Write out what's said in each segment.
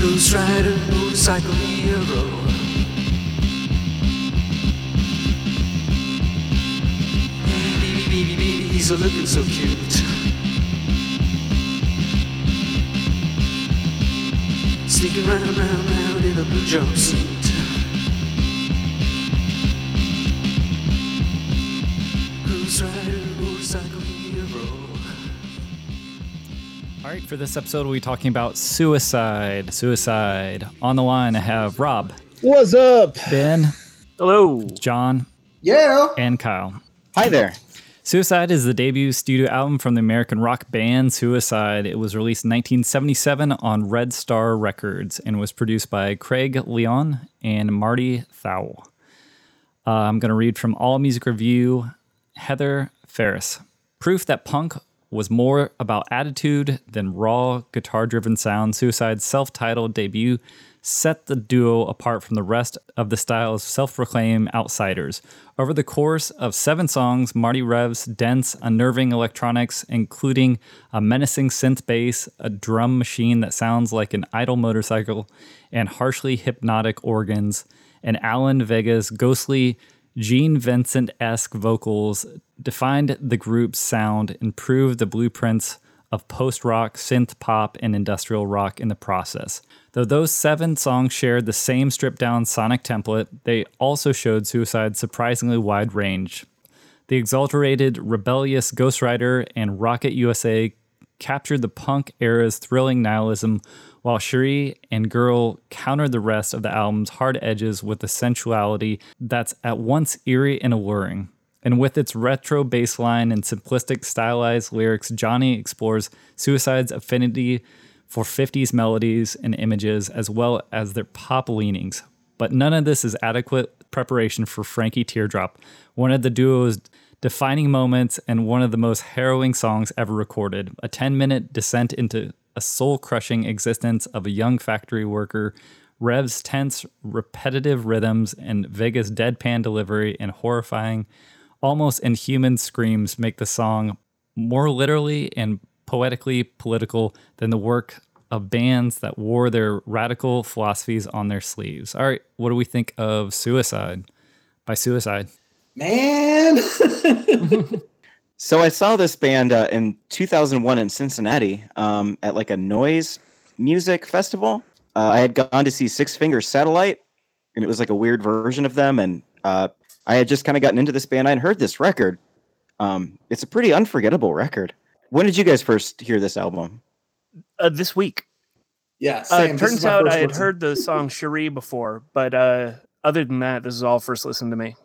Ghost Rider, motorcycle hero. He's looking so cute. Sneaking round in a blue jumpsuit. Cruise rider, motorcycle hero. All right, for this episode, we'll be talking about Suicide. On the line, I have Rob. What's up? Ben. Hello. John. Yeah. And Kyle. Hi there. Suicide is the debut studio album from the American rock band Suicide. It was released in 1977 on Red Star Records and was produced by Craig Leon and Marty Thau. I'm going to read from All Music Review, Heather Ferris. Proof that punk was more about attitude than raw guitar-driven sound, Suicide's self-titled debut set the duo apart from the rest of the style's self-proclaimed outsiders. Over the course of 7 songs, Marty revs dense, unnerving electronics, including a menacing synth bass, a drum machine that sounds like an idle motorcycle, and harshly hypnotic organs, and Alan Vega's ghostly Gene Vincent-esque vocals defined the group's sound and proved the blueprints of post-rock, synth-pop, and industrial rock in the process. Though those 7 songs shared the same stripped-down sonic template, they also showed Suicide's surprisingly wide range. The exaggerated, rebellious Ghost Rider and Rocket USA captured the punk era's thrilling nihilism, while Cherie and Girl countered the rest of the album's hard edges with a sensuality that's at once eerie and alluring. And with its retro bass line and simplistic stylized lyrics, Johnny explores Suicide's affinity for 50s melodies and images, as well as their pop leanings. But none of this is adequate preparation for Frankie Teardrop, one of the duo's defining moments and one of the most harrowing songs ever recorded. A 10-minute descent into a soul-crushing existence of a young factory worker, Rev's tense, repetitive rhythms, and Vega's deadpan delivery and horrifying, almost inhuman screams make the song more literally and poetically political than the work of bands that wore their radical philosophies on their sleeves. All right, what do we think of Suicide by Suicide? Man! So I saw this band in 2001 in Cincinnati at like a noise music festival. I had gone to see Six Finger Satellite, and it was like a weird version of them, and I had just kind of gotten into this band. I had heard this record. It's a pretty unforgettable record. When did you guys first hear this album? This week. Yeah, same. It turns out I had heard the song Cherie before, but other than that, this is all first listen to me.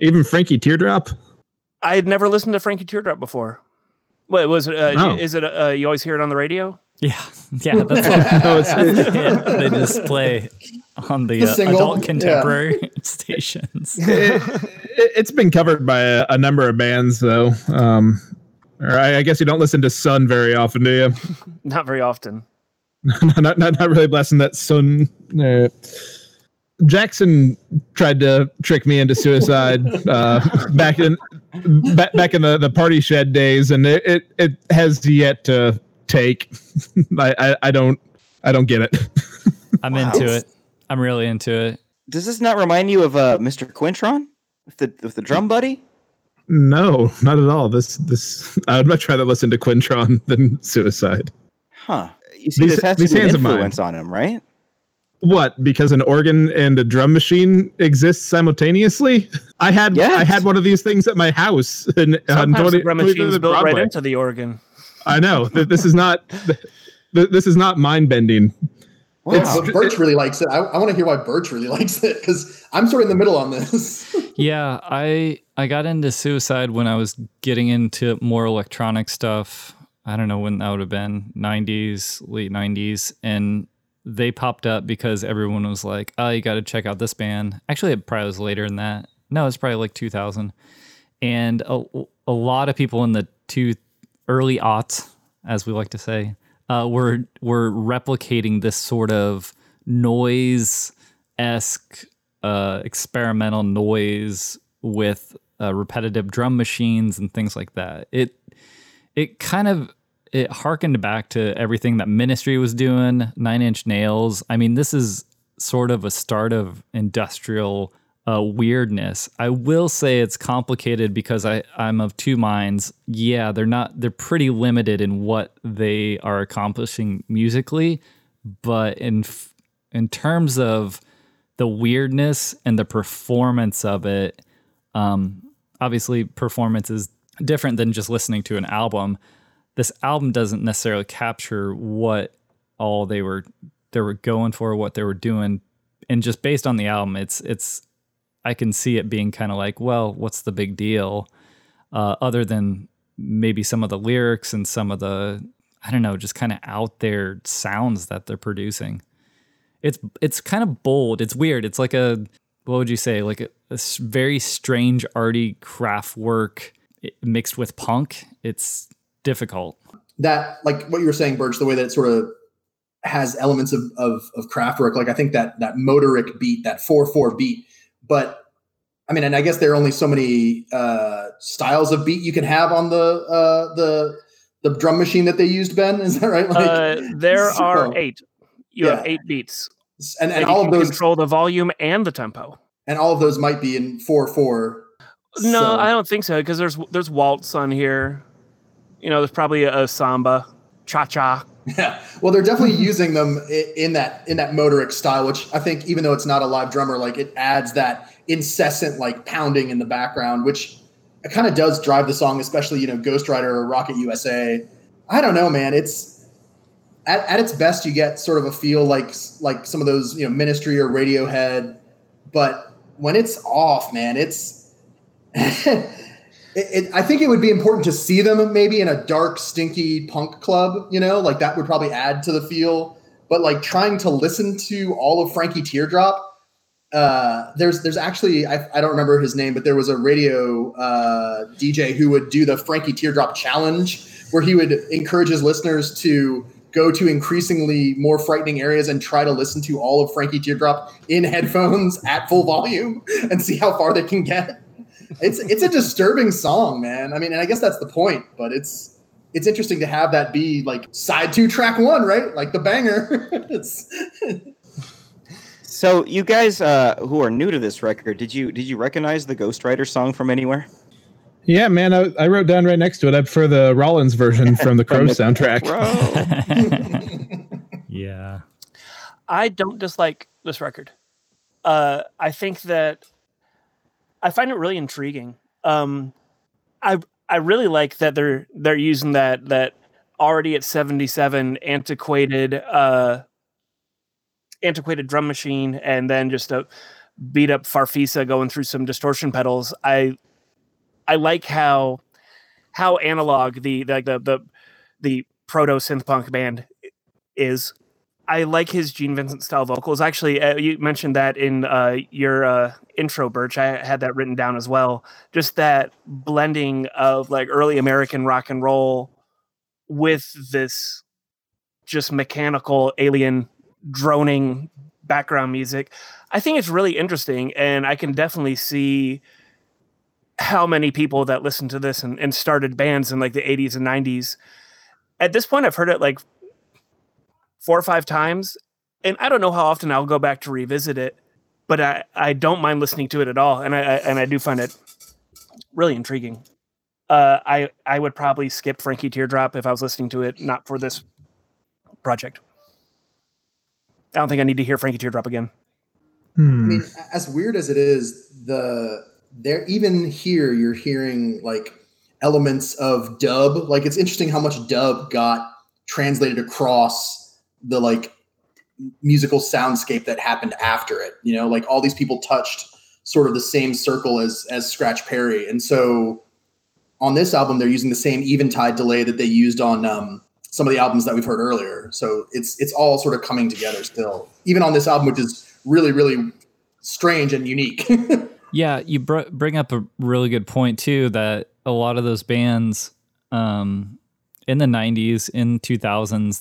Even Frankie Teardrop? I had never listened to Frankie Teardrop before. Wait, was it? Is it? You always hear it on the radio? Yeah. That's what they just play on the adult contemporary stations. It's been covered by a number of bands, though. I guess you don't listen to Sun very often, do you? Not very often. not really blessing that Sun. Jackson tried to trick me into Suicide back in the Party Shed days, and it has yet to take. I don't get it. Into it. I'm really into it. Does this not remind you of Mr. Quintron with the drum buddy? No, not at all. This I would much rather listen to Quintron than Suicide. Huh? You see, this has to be an influence on him, right? What? Because an organ and a drum machine exists simultaneously? I had one of these things at my house, and sometimes the drum machine's built right into the organ. I know. This is not mind bending. Wow. But Birch really likes it. I want to hear why Birch really likes it, because I'm sort of in the middle on this. Yeah, I got into Suicide when I was getting into more electronic stuff. I don't know when that would have been, 90s, late 90s. And they popped up because everyone was like, oh, you got to check out this band. Actually, it probably was later than that. No, it's probably like 2000. And a lot of people in the early aughts, as we like to say, were replicating this sort of noise-esque, experimental noise with repetitive drum machines and things like that. It harkened back to everything that Ministry was doing, Nine Inch Nails. I mean, this is sort of a start of industrial weirdness. I will say it's complicated because I'm of two minds. Yeah, they're pretty limited in what they are accomplishing musically, but in terms of the weirdness and the performance of it, obviously performance is different than just listening to an album. This album doesn't necessarily capture what all they were going for, what they were doing, and just based on the album, it's I can see it being kind of like, well, what's the big deal, other than maybe some of the lyrics and some of the, I don't know, just kind of out there sounds that they're producing. It's kind of bold. It's weird. It's like a, what would you say, like a very strange, arty Kraftwerk mixed with punk. It's difficult. That, like what you were saying, Birch, the way that it sort of has elements of Kraftwerk, like I think that motoric beat, that 4/4 beat. But I mean, and I guess there are only so many styles of beat you can have on the drum machine that they used. Ben, is that right? Like, there are 8. You have 8 beats, and all of those control the volume and the tempo. And all of those might be in 4/4. No, so. I don't think so, because there's waltz on here. You know, there's probably a samba, cha-cha. Yeah. Well, they're definitely using them in that motoric style, which I think, even though it's not a live drummer, like it adds that incessant like pounding in the background, which it kind of does drive the song, especially, you know, Ghost Rider or Rocket USA. I don't know, man. It's at its best, you get sort of a feel like some of those, you know, Ministry or Radiohead, but when it's off, man, it's. I think it would be important to see them maybe in a dark, stinky punk club, you know, like that would probably add to the feel. But like trying to listen to all of Frankie Teardrop, there's actually, I don't remember his name, but there was a radio DJ who would do the Frankie Teardrop challenge, where he would encourage his listeners to go to increasingly more frightening areas and try to listen to all of Frankie Teardrop in headphones at full volume and see how far they can get. It's a disturbing song, man. I mean, and I guess that's the point, but it's interesting to have that be like side 2, track 1, right? Like the banger. So you guys who are new to this record, did you recognize the Ghost Rider song from anywhere? Yeah, man, I wrote down right next to it. I prefer the Rollins version from the Crow soundtrack. Yeah. I don't dislike this record. I think that I find it really intriguing. I really like that they're using that already at 77 antiquated drum machine, and then just a beat up Farfisa going through some distortion pedals. I like how analog the proto synth punk band is. I like his Gene Vincent style vocals. Actually, you mentioned that in your intro, Birch. I had that written down as well. Just that blending of like early American rock and roll with this just mechanical alien droning background music. I think it's really interesting, and I can definitely see how many people that listened to this and started bands in like the 80s and 90s. At this point, I've heard it like 4 or 5 times, and I don't know how often I'll go back to revisit it, but I don't mind listening to it at all, and I do find it really intriguing. I would probably skip Frankie Teardrop if I was listening to it, not for this project. I don't think I need to hear Frankie Teardrop again. I mean, as weird as it is, even here you're hearing like elements of dub. Like, it's interesting how much dub got translated across the like musical soundscape that happened after it, you know, like all these people touched sort of the same circle as Scratch Perry. And so on this album, they're using the same Eventide delay that they used on some of the albums that we've heard earlier. So it's all sort of coming together still, even on this album, which is really, really strange and unique. Yeah, you bring up a really good point, too, that a lot of those bands in the 90s, in 2000s,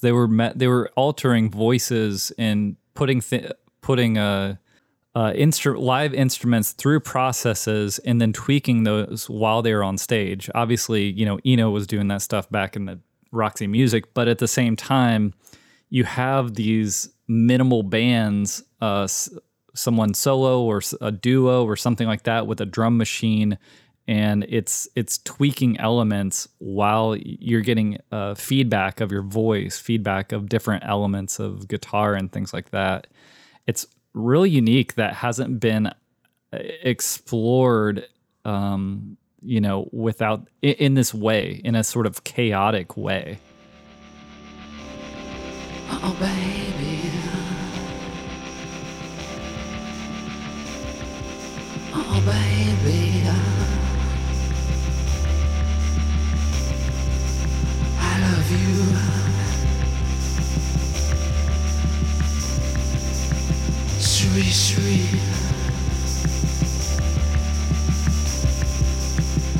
they were altering voices and putting live instruments through processes and then tweaking those while they were on stage. Obviously, you know, Eno was doing that stuff back in the Roxy Music, but at the same time, you have these minimal bands, someone solo or a duo or something like that with a drum machine, and it's tweaking elements while you're getting feedback of your voice, feedback of different elements of guitar and things like that. It's really unique that hasn't been explored, you know, without in this way, in a sort of chaotic way. Oh, baby. Oh, baby. I love you.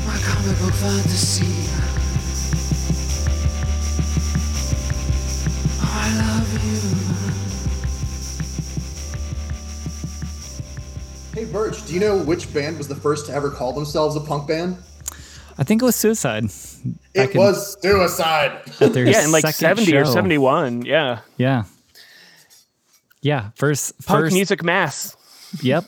My comic book fantasy. I love you. Hey, Birch, do you know which band was the first to ever call themselves a punk band? I think it was Suicide. It was Suicide. Yeah, in like 70 show. Or 71. Yeah. Yeah. Yeah, first punk music mass. Yep.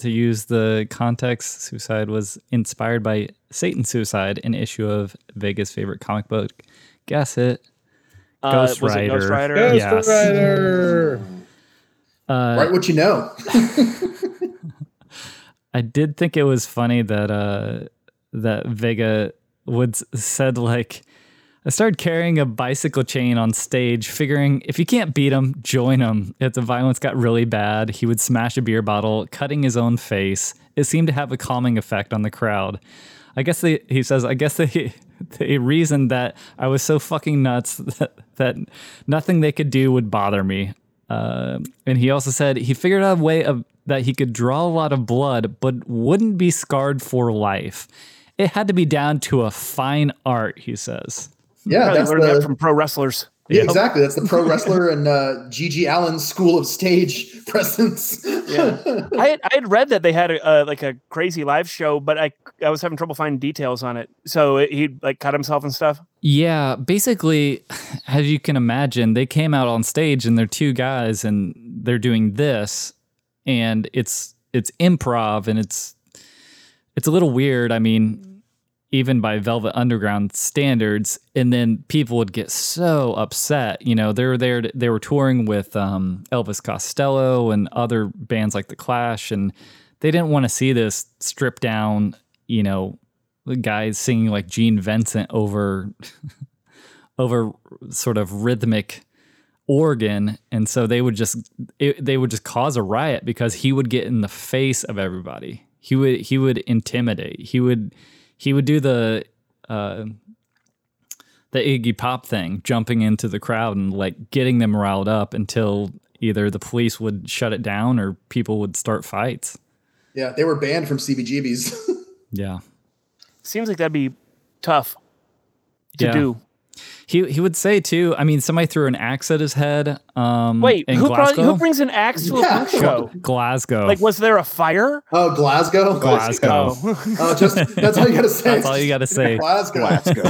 To use the context, Suicide was inspired by Satan's Suicide, an issue of Vega's favorite comic book. Guess it. Ghost Rider. Ghost Rider. Yes. Ghost Rider. Right, what you know. I did think it was funny that that Vega would said like, I started carrying a bicycle chain on stage, figuring if you can't beat him, join him. If the violence got really bad, he would smash a beer bottle, cutting his own face. It seemed to have a calming effect on the crowd. I guess they reasoned that I was so fucking nuts that nothing they could do would bother me. And he also said he figured out a way that he could draw a lot of blood, but wouldn't be scarred for life. It had to be down to a fine art, he says. Yeah, that's learned that from pro wrestlers. Yeah, yep. Exactly. That's the pro wrestler and Gigi Allen's school of stage presence. Yeah, I had read that they had a crazy live show, but I was having trouble finding details on it. So he like cut himself and stuff. Yeah, basically, as you can imagine, they came out on stage and they're two guys and they're doing this, and it's improv and it's a little weird. I mean, even by Velvet Underground standards, and then people would get so upset. You know, they were touring with Elvis Costello and other bands like The Clash, and they didn't want to see this stripped down, you know, guys singing like Gene Vincent over sort of rhythmic organ, and so they would just cause a riot because he would get in the face of everybody. He would intimidate. He would do the Iggy Pop thing, jumping into the crowd and like getting them riled up until either the police would shut it down or people would start fights. Yeah, they were banned from CBGBs. Yeah, seems like that'd be tough to do. He would say too. I mean, somebody threw an axe at his head. Who brings an axe to a punk show? Glasgow. Like, was there a fire? Oh, Glasgow. Oh, that's all you gotta say. That's all you gotta say. Glasgow.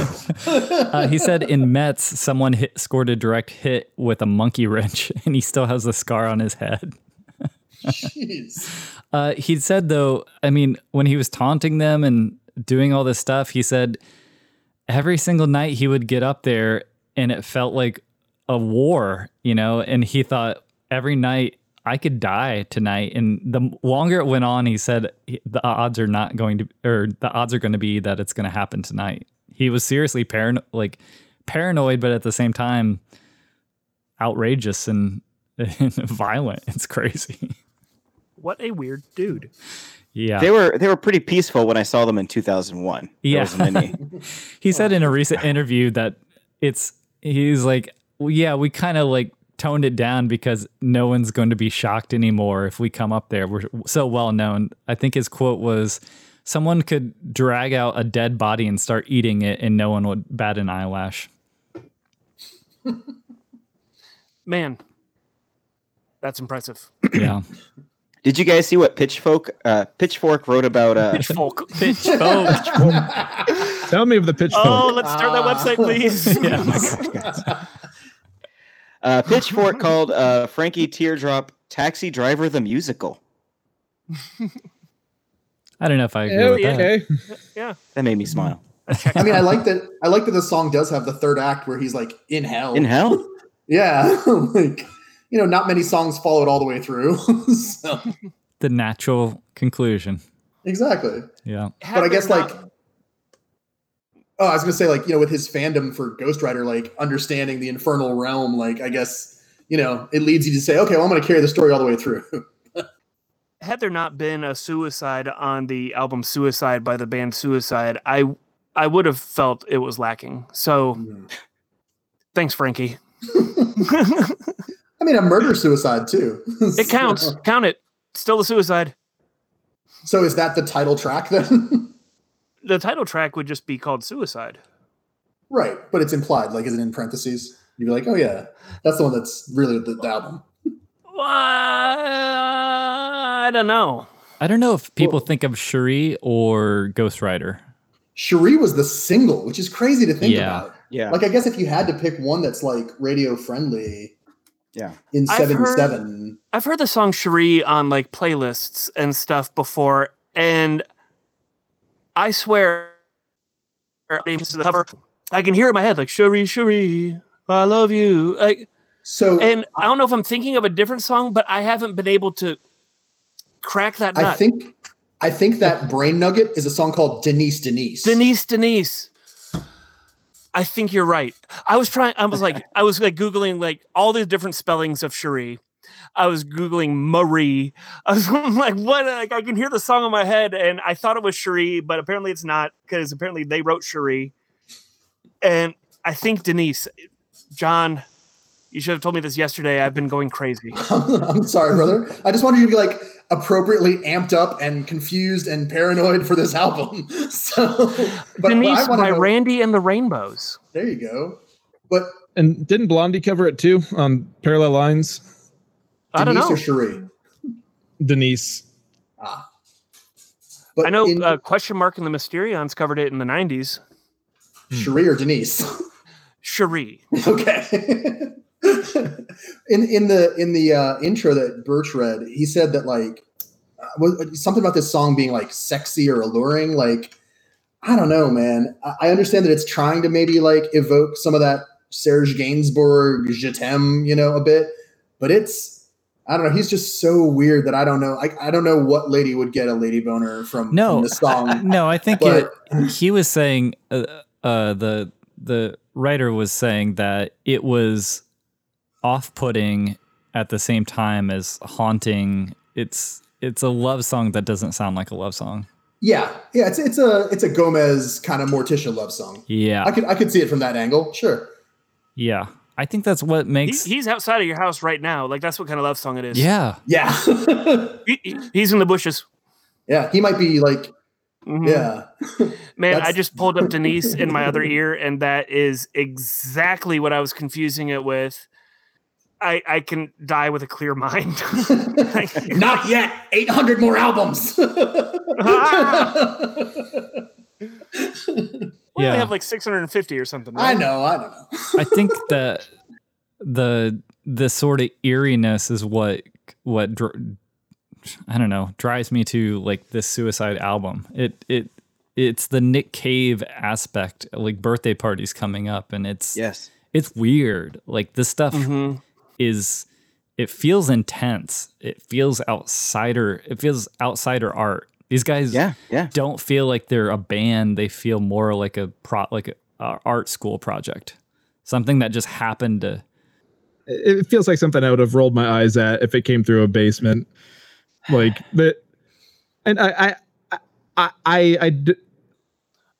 He said in Metz, someone scored a direct hit with a monkey wrench, and he still has a scar on his head. Jeez. He said though, I mean, when he was taunting them and doing all this stuff, he said, every single night he would get up there and it felt like a war, you know, and he thought every night I could die tonight. And the longer it went on, he said the odds are going to be that it's going to happen tonight. He was seriously paranoid, but at the same time, outrageous and violent. It's crazy. What a weird dude. Yeah, they were pretty peaceful when I saw them in 2001. Yeah, he said in a recent interview that he's like, well, yeah, we kind of like toned it down because no one's going to be shocked anymore if we come up there. We're so well known. I think his quote was, "Someone could drag out a dead body and start eating it, and no one would bat an eyelash." Man, that's impressive. Yeah. Did you guys see what Pitchfork wrote about? Pitchfork. Tell me of the Pitchfork. Oh, let's start that website, please. Yeah. Oh my God. Pitchfork called Frankie Teardrop Taxi Driver the Musical. I don't know if I agree with that. Yeah, that made me smile. I mean, I like that the song does have the third act where he's like in hell. In hell? Yeah. Like, you know, not many songs follow it all the way through. So. The natural conclusion. Exactly. Yeah. But I guess I was going to say, like, you know, with his fandom for Ghost Rider, like understanding the infernal realm, like, I guess, you know, it leads you to say, okay, well, I'm going to carry the story all the way through. Had there not been a Suicide on the album Suicide by the band Suicide, I would have felt it was lacking. So thanks, Frankie. I mean, a murder suicide, too. It counts. So. Count it. Still a suicide. So is that the title track, then? The title track would just be called Suicide. Right, but it's implied. Like, is it in parentheses? You'd be like, oh, yeah. That's the one that's really the album. I don't know. I don't know if people think of Cherie or Ghost Rider. Cherie was the single, which is crazy to think about. Yeah. Like, I guess if you had to pick one that's, like, radio-friendly... Yeah. In 7-7. I've heard the song Cherie on like playlists and stuff before, and I swear the cover, I can hear it in my head like Cherie, Cherie, I love you. Like, so, and I don't know if I'm thinking of a different song, but I haven't been able to crack that nut. I think that brain nugget is a song called Denise, Denise. Denise, Denise. I think you're right. I was like Googling like all the different spellings of Cherie. I was Googling Marie. I was like, what? Like, I can hear the song in my head and I thought it was Cherie, but apparently it's not because apparently they wrote Cherie. And I think Denise, John, you should have told me this yesterday. I've been going crazy. I'm sorry, brother. I just wanted you to be like appropriately amped up and confused and paranoid for this album. So, but Denise by Randy and the Rainbows. There you go. And didn't Blondie cover it too on Parallel Lines? I don't know. Denise or Cherie? Denise. Ah. But I know Question Mark and the Mysterians covered it in the 90s. Cherie or Denise? Cherie. Okay. in the intro that Birch read, he said that like something about this song being like sexy or alluring. Like, I don't know, man. I understand that it's trying to maybe like evoke some of that Serge Gainsbourg "Je t'aime," you know, a bit, but it's, I don't know. He's just so weird that I don't know. I don't know what lady would get a lady boner from the song. I think he was saying the writer was saying that it was off-putting at the same time as haunting. It's a love song that doesn't sound like a love song. Yeah, it's a Gomez kind of Morticia love song. Yeah, I could see it from that angle. Sure. Yeah, I think that's what makes. He's outside of your house right now. Like, that's what kind of love song it is. Yeah. He's in the bushes. Yeah, he might be like. Mm-hmm. Yeah. Man, I just pulled up Denise in my other ear, and that is exactly what I was confusing it with. I can die with a clear mind. Not yet. 800 more albums. Well, yeah. They have like 650 or something. Right? I know. I think that the sort of eeriness is what I don't know, drives me to like this Suicide album. It's the Nick Cave aspect, like Birthday Party's coming up, and it's weird. Like, this stuff it feels intense. It feels outsider. It feels outsider art. These guys don't feel like they're a band. They feel more like a art school project. Something that just happened to. It feels like something I would have rolled my eyes at if it came through a basement. Like that, and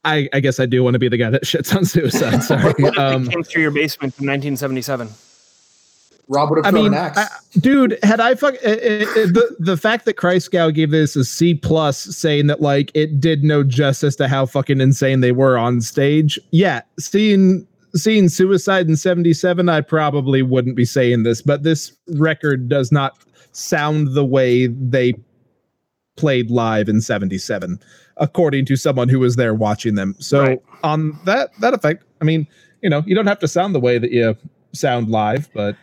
I guess I do want to be the guy that shits on Suicide. Sorry. Came through your basement in 1977. Rob would have thrown an axe. Dude, had I the fact that Kreisgau gave this a C+, saying that like it did no justice to how fucking insane they were on stage. Yeah, seeing Suicide in 77, I probably wouldn't be saying this, but this record does not sound the way they played live in 77, according to someone who was there watching them. So right. On that effect, I mean, you know, you don't have to sound the way that you sound live, but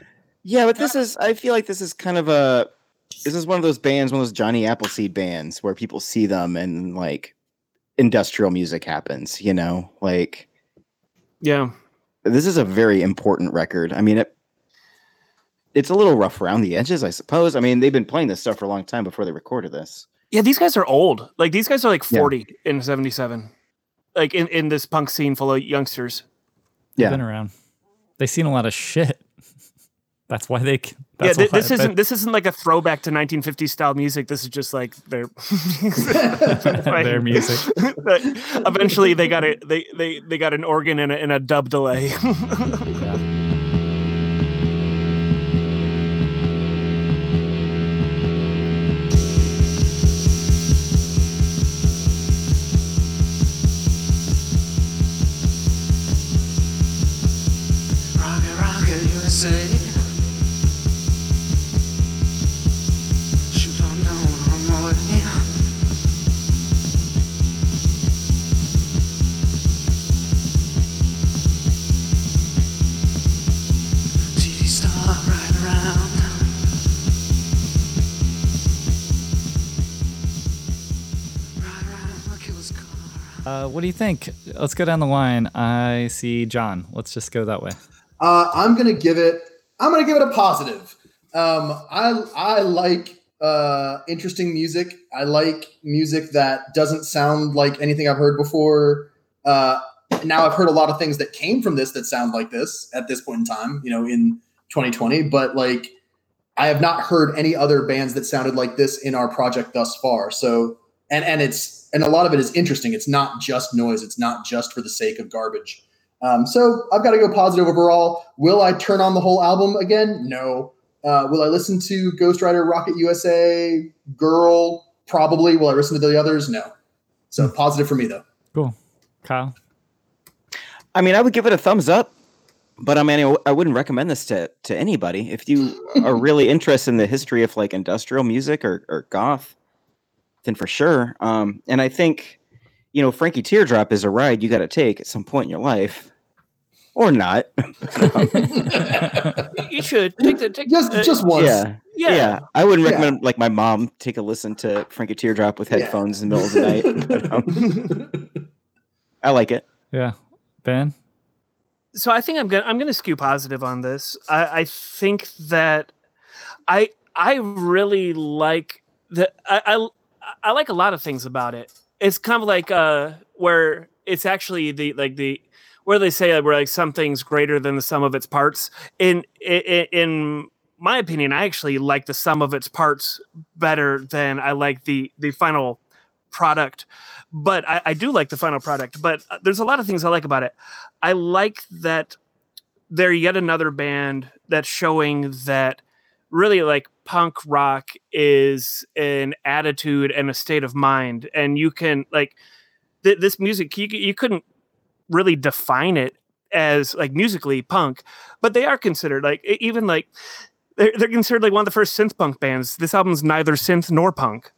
yeah, but this is, I feel like this is kind of one of those bands, one of those Johnny Appleseed bands where people see them and like industrial music happens, you know, like, yeah, this is a very important record. I mean, it's a little rough around the edges, I suppose. I mean, they've been playing this stuff for a long time before they recorded this. Yeah, these guys are old. Like, these guys are like 40 in 77. Like, in this punk scene full of youngsters. Yeah. They've been around. They've seen a lot of shit. That's why they... That's this isn't like a throwback to 1950s style music. This is just like their... their music. Eventually, they got an organ and a dub delay. Yeah. What do you think? Let's go down the line. I see John. Let's just go that way. I'm gonna give it a positive. I like interesting music. I like music that doesn't sound like anything I've heard before. Now I've heard a lot of things that came from this that sound like this at this point in time, you know, in 2020. But like, I have not heard any other bands that sounded like this in our project thus far. So and a lot of it is interesting. It's not just noise. It's not just for the sake of garbage. So I've got to go positive overall. Will I turn on the whole album again? No. Will I listen to Ghost Rider, Rocket USA, Girl? Probably. Will I listen to the others? No. So positive for me, though. Cool. Kyle? I mean, I would give it a thumbs up, but I mean, I wouldn't recommend this to anybody. If you are really interested in the history of like industrial music or goth, then for sure. And I think... you know, Frankie Teardrop is a ride you got to take at some point in your life, or not. You should take just once. Yeah. I wouldn't recommend like my mom take a listen to Frankie Teardrop with headphones in the middle of the night. But, I like it. Yeah, Ben. So I think I'm gonna skew positive on this. I think that I really like that. I like a lot of things about it. It's kind of like where it's actually where they say where like something's greater than the sum of its parts. In my opinion, I actually like the sum of its parts better than I like the final product. But I do like the final product. But there's a lot of things I like about it. I like that they're yet another band that's showing that really like punk rock is an attitude and a state of mind, and you can like this music you couldn't really define it as like musically punk, but they are considered like even like they're considered like one of the first synth punk bands. This album's neither synth nor punk,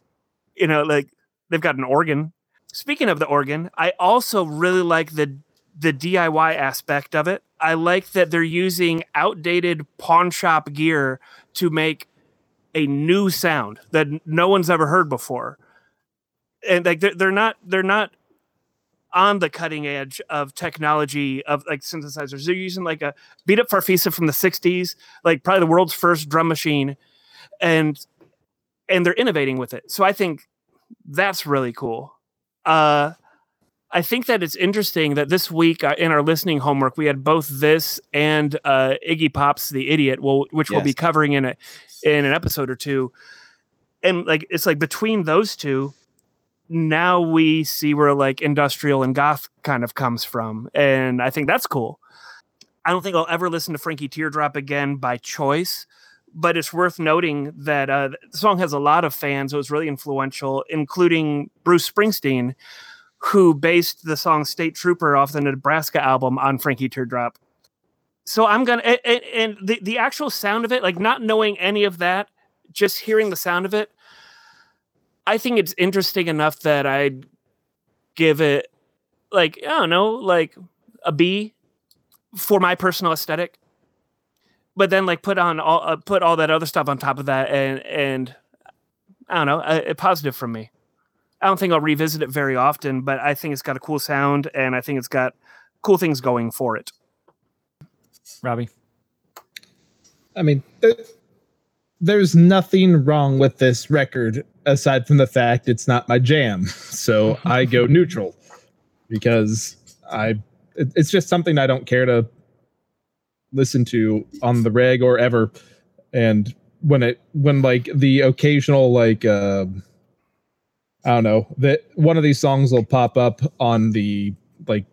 you know, like they've got an organ. Speaking of the organ, I also really like the DIY aspect of it. I like that they're using outdated pawn shop gear to make a new sound that no one's ever heard before. And like, they're not on the cutting edge of technology of like synthesizers. They're using like a beat up Farfisa from the 60s, like probably the world's first drum machine, and they're innovating with it. So I think that's really cool. I think that it's interesting that this week in our listening homework, we had both this and Iggy Pop's The Idiot, which we'll be covering in an episode or two. and like it's like between those two, now we see where like industrial and goth kind of comes from, and I think that's cool. I don't think I'll ever listen to Frankie Teardrop again by choice, but it's worth noting that the song has a lot of fans. It was really influential, including Bruce Springsteen, who based the song State Trooper off the Nebraska album on Frankie Teardrop. So I'm going to, and the actual sound of it, like not knowing any of that, just hearing the sound of it, I think it's interesting enough that I'd give it like, I don't know, like a B for my personal aesthetic. But then like put all that other stuff on top of that, and I don't know, a positive from me. I don't think I'll revisit it very often, but I think it's got a cool sound, and I think it's got cool things going for it. Robbie? I mean, there's nothing wrong with this record aside from the fact it's not my jam. So I go neutral because it's just something I don't care to listen to on the reg or ever. And when like the occasional like... I don't know, that one of these songs will pop up on the, like,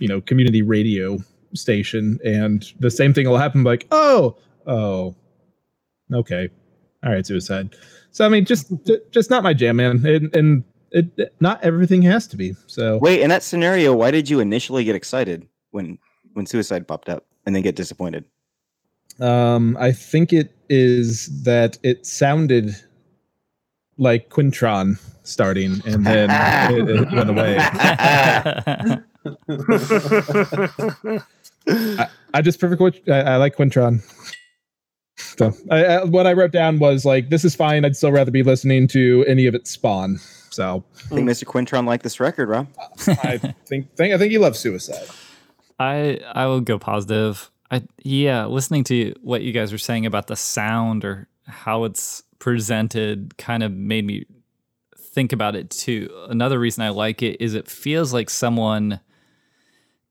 you know, community radio station, and the same thing will happen, like, oh, okay. All right, Suicide. So, I mean, just not my jam, man. And it, not everything has to be. So wait, in that scenario, why did you initially get excited when Suicide popped up and then get disappointed? I think it is that it sounded like Quintron starting, and then it went away. I just perfect. I like Quintron. So what I wrote down was like, this is fine. I'd still rather be listening to any of its spawn. So I think Mr. Quintron liked this record, Rob. I think he loves Suicide. I will go positive. Listening to what you guys were saying about the sound or how it's presented kind of made me think about it too. Another reason I like it is it feels like someone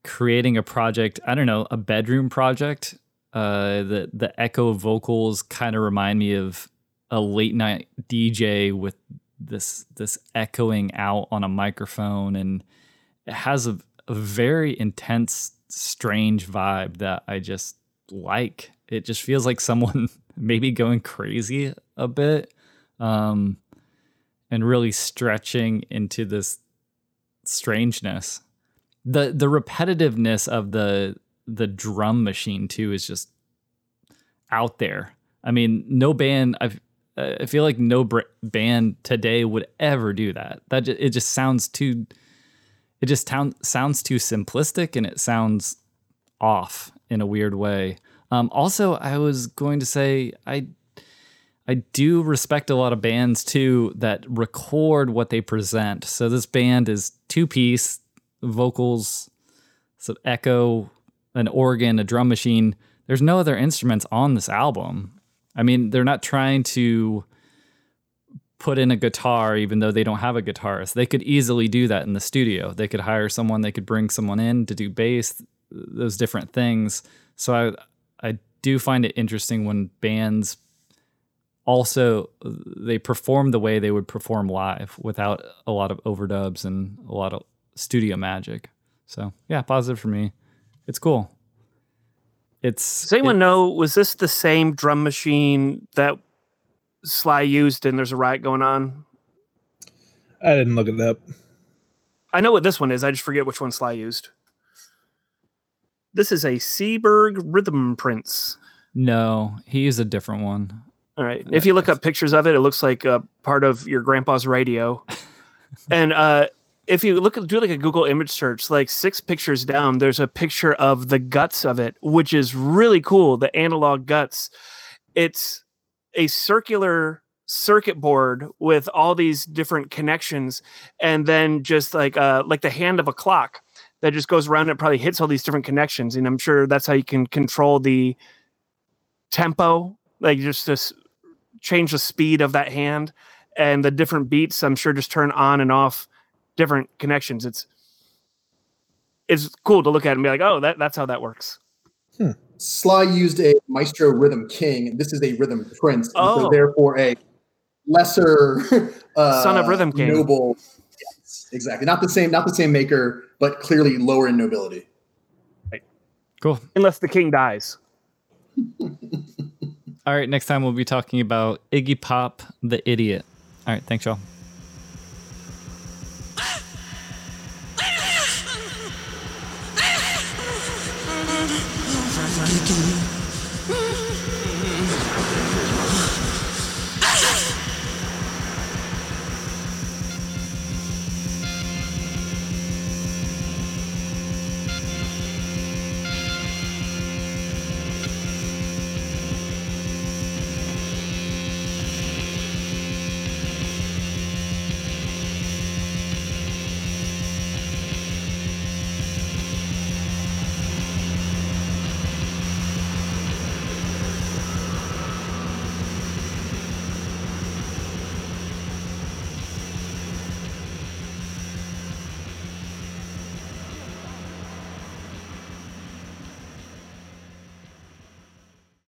creating a project, I don't know, a bedroom project. The echo vocals kind of remind me of a late night DJ with this echoing out on a microphone, and it has a very intense, strange vibe that I just like. It just feels like someone maybe going crazy a bit. And really stretching into this strangeness. The repetitiveness of the drum machine too is just out there. I mean, no band, I feel like no band today would ever do that. It just sounds too simplistic, and it sounds off in a weird way. Also, I was going to say I do respect a lot of bands too that record what they present. So this band is two-piece, vocals, some echo, an organ, a drum machine. There's no other instruments on this album. I mean, they're not trying to put in a guitar, even though they don't have a guitarist. They could easily do that in the studio. They could hire someone, they could bring someone in to do bass, those different things. So I do find it interesting when bands also, they perform the way they would perform live without a lot of overdubs and a lot of studio magic. So, yeah, positive for me. It's cool. Does anyone know, was this the same drum machine that Sly used in There's a Riot Going On? I didn't look it up. I know what this one is. I just forget which one Sly used. This is a Seaburg Rhythm Prince. No, he used a different one. All right. If you look up pictures of it, it looks like a part of your grandpa's radio. And if you do like a Google image search, like 6 pictures down, there's a picture of the guts of it, which is really cool. The analog guts. It's a circular circuit board with all these different connections, and then just like the hand of a clock that just goes around and probably hits all these different connections. And I'm sure that's how you can control the tempo. Like just this change the speed of that hand, and the different beats, I'm sure, just turn on and off different connections. It's cool to look at and be like, oh, that's how that works. Sly used a Maestro Rhythm King. This is a Rhythm Prince. And so therefore a lesser son of Rhythm King. Noble. Yes, exactly. Not the same maker, but clearly lower in nobility. Right. Cool. Unless the king dies. All right, next time we'll be talking about Iggy Pop, The Idiot. All right, thanks, y'all.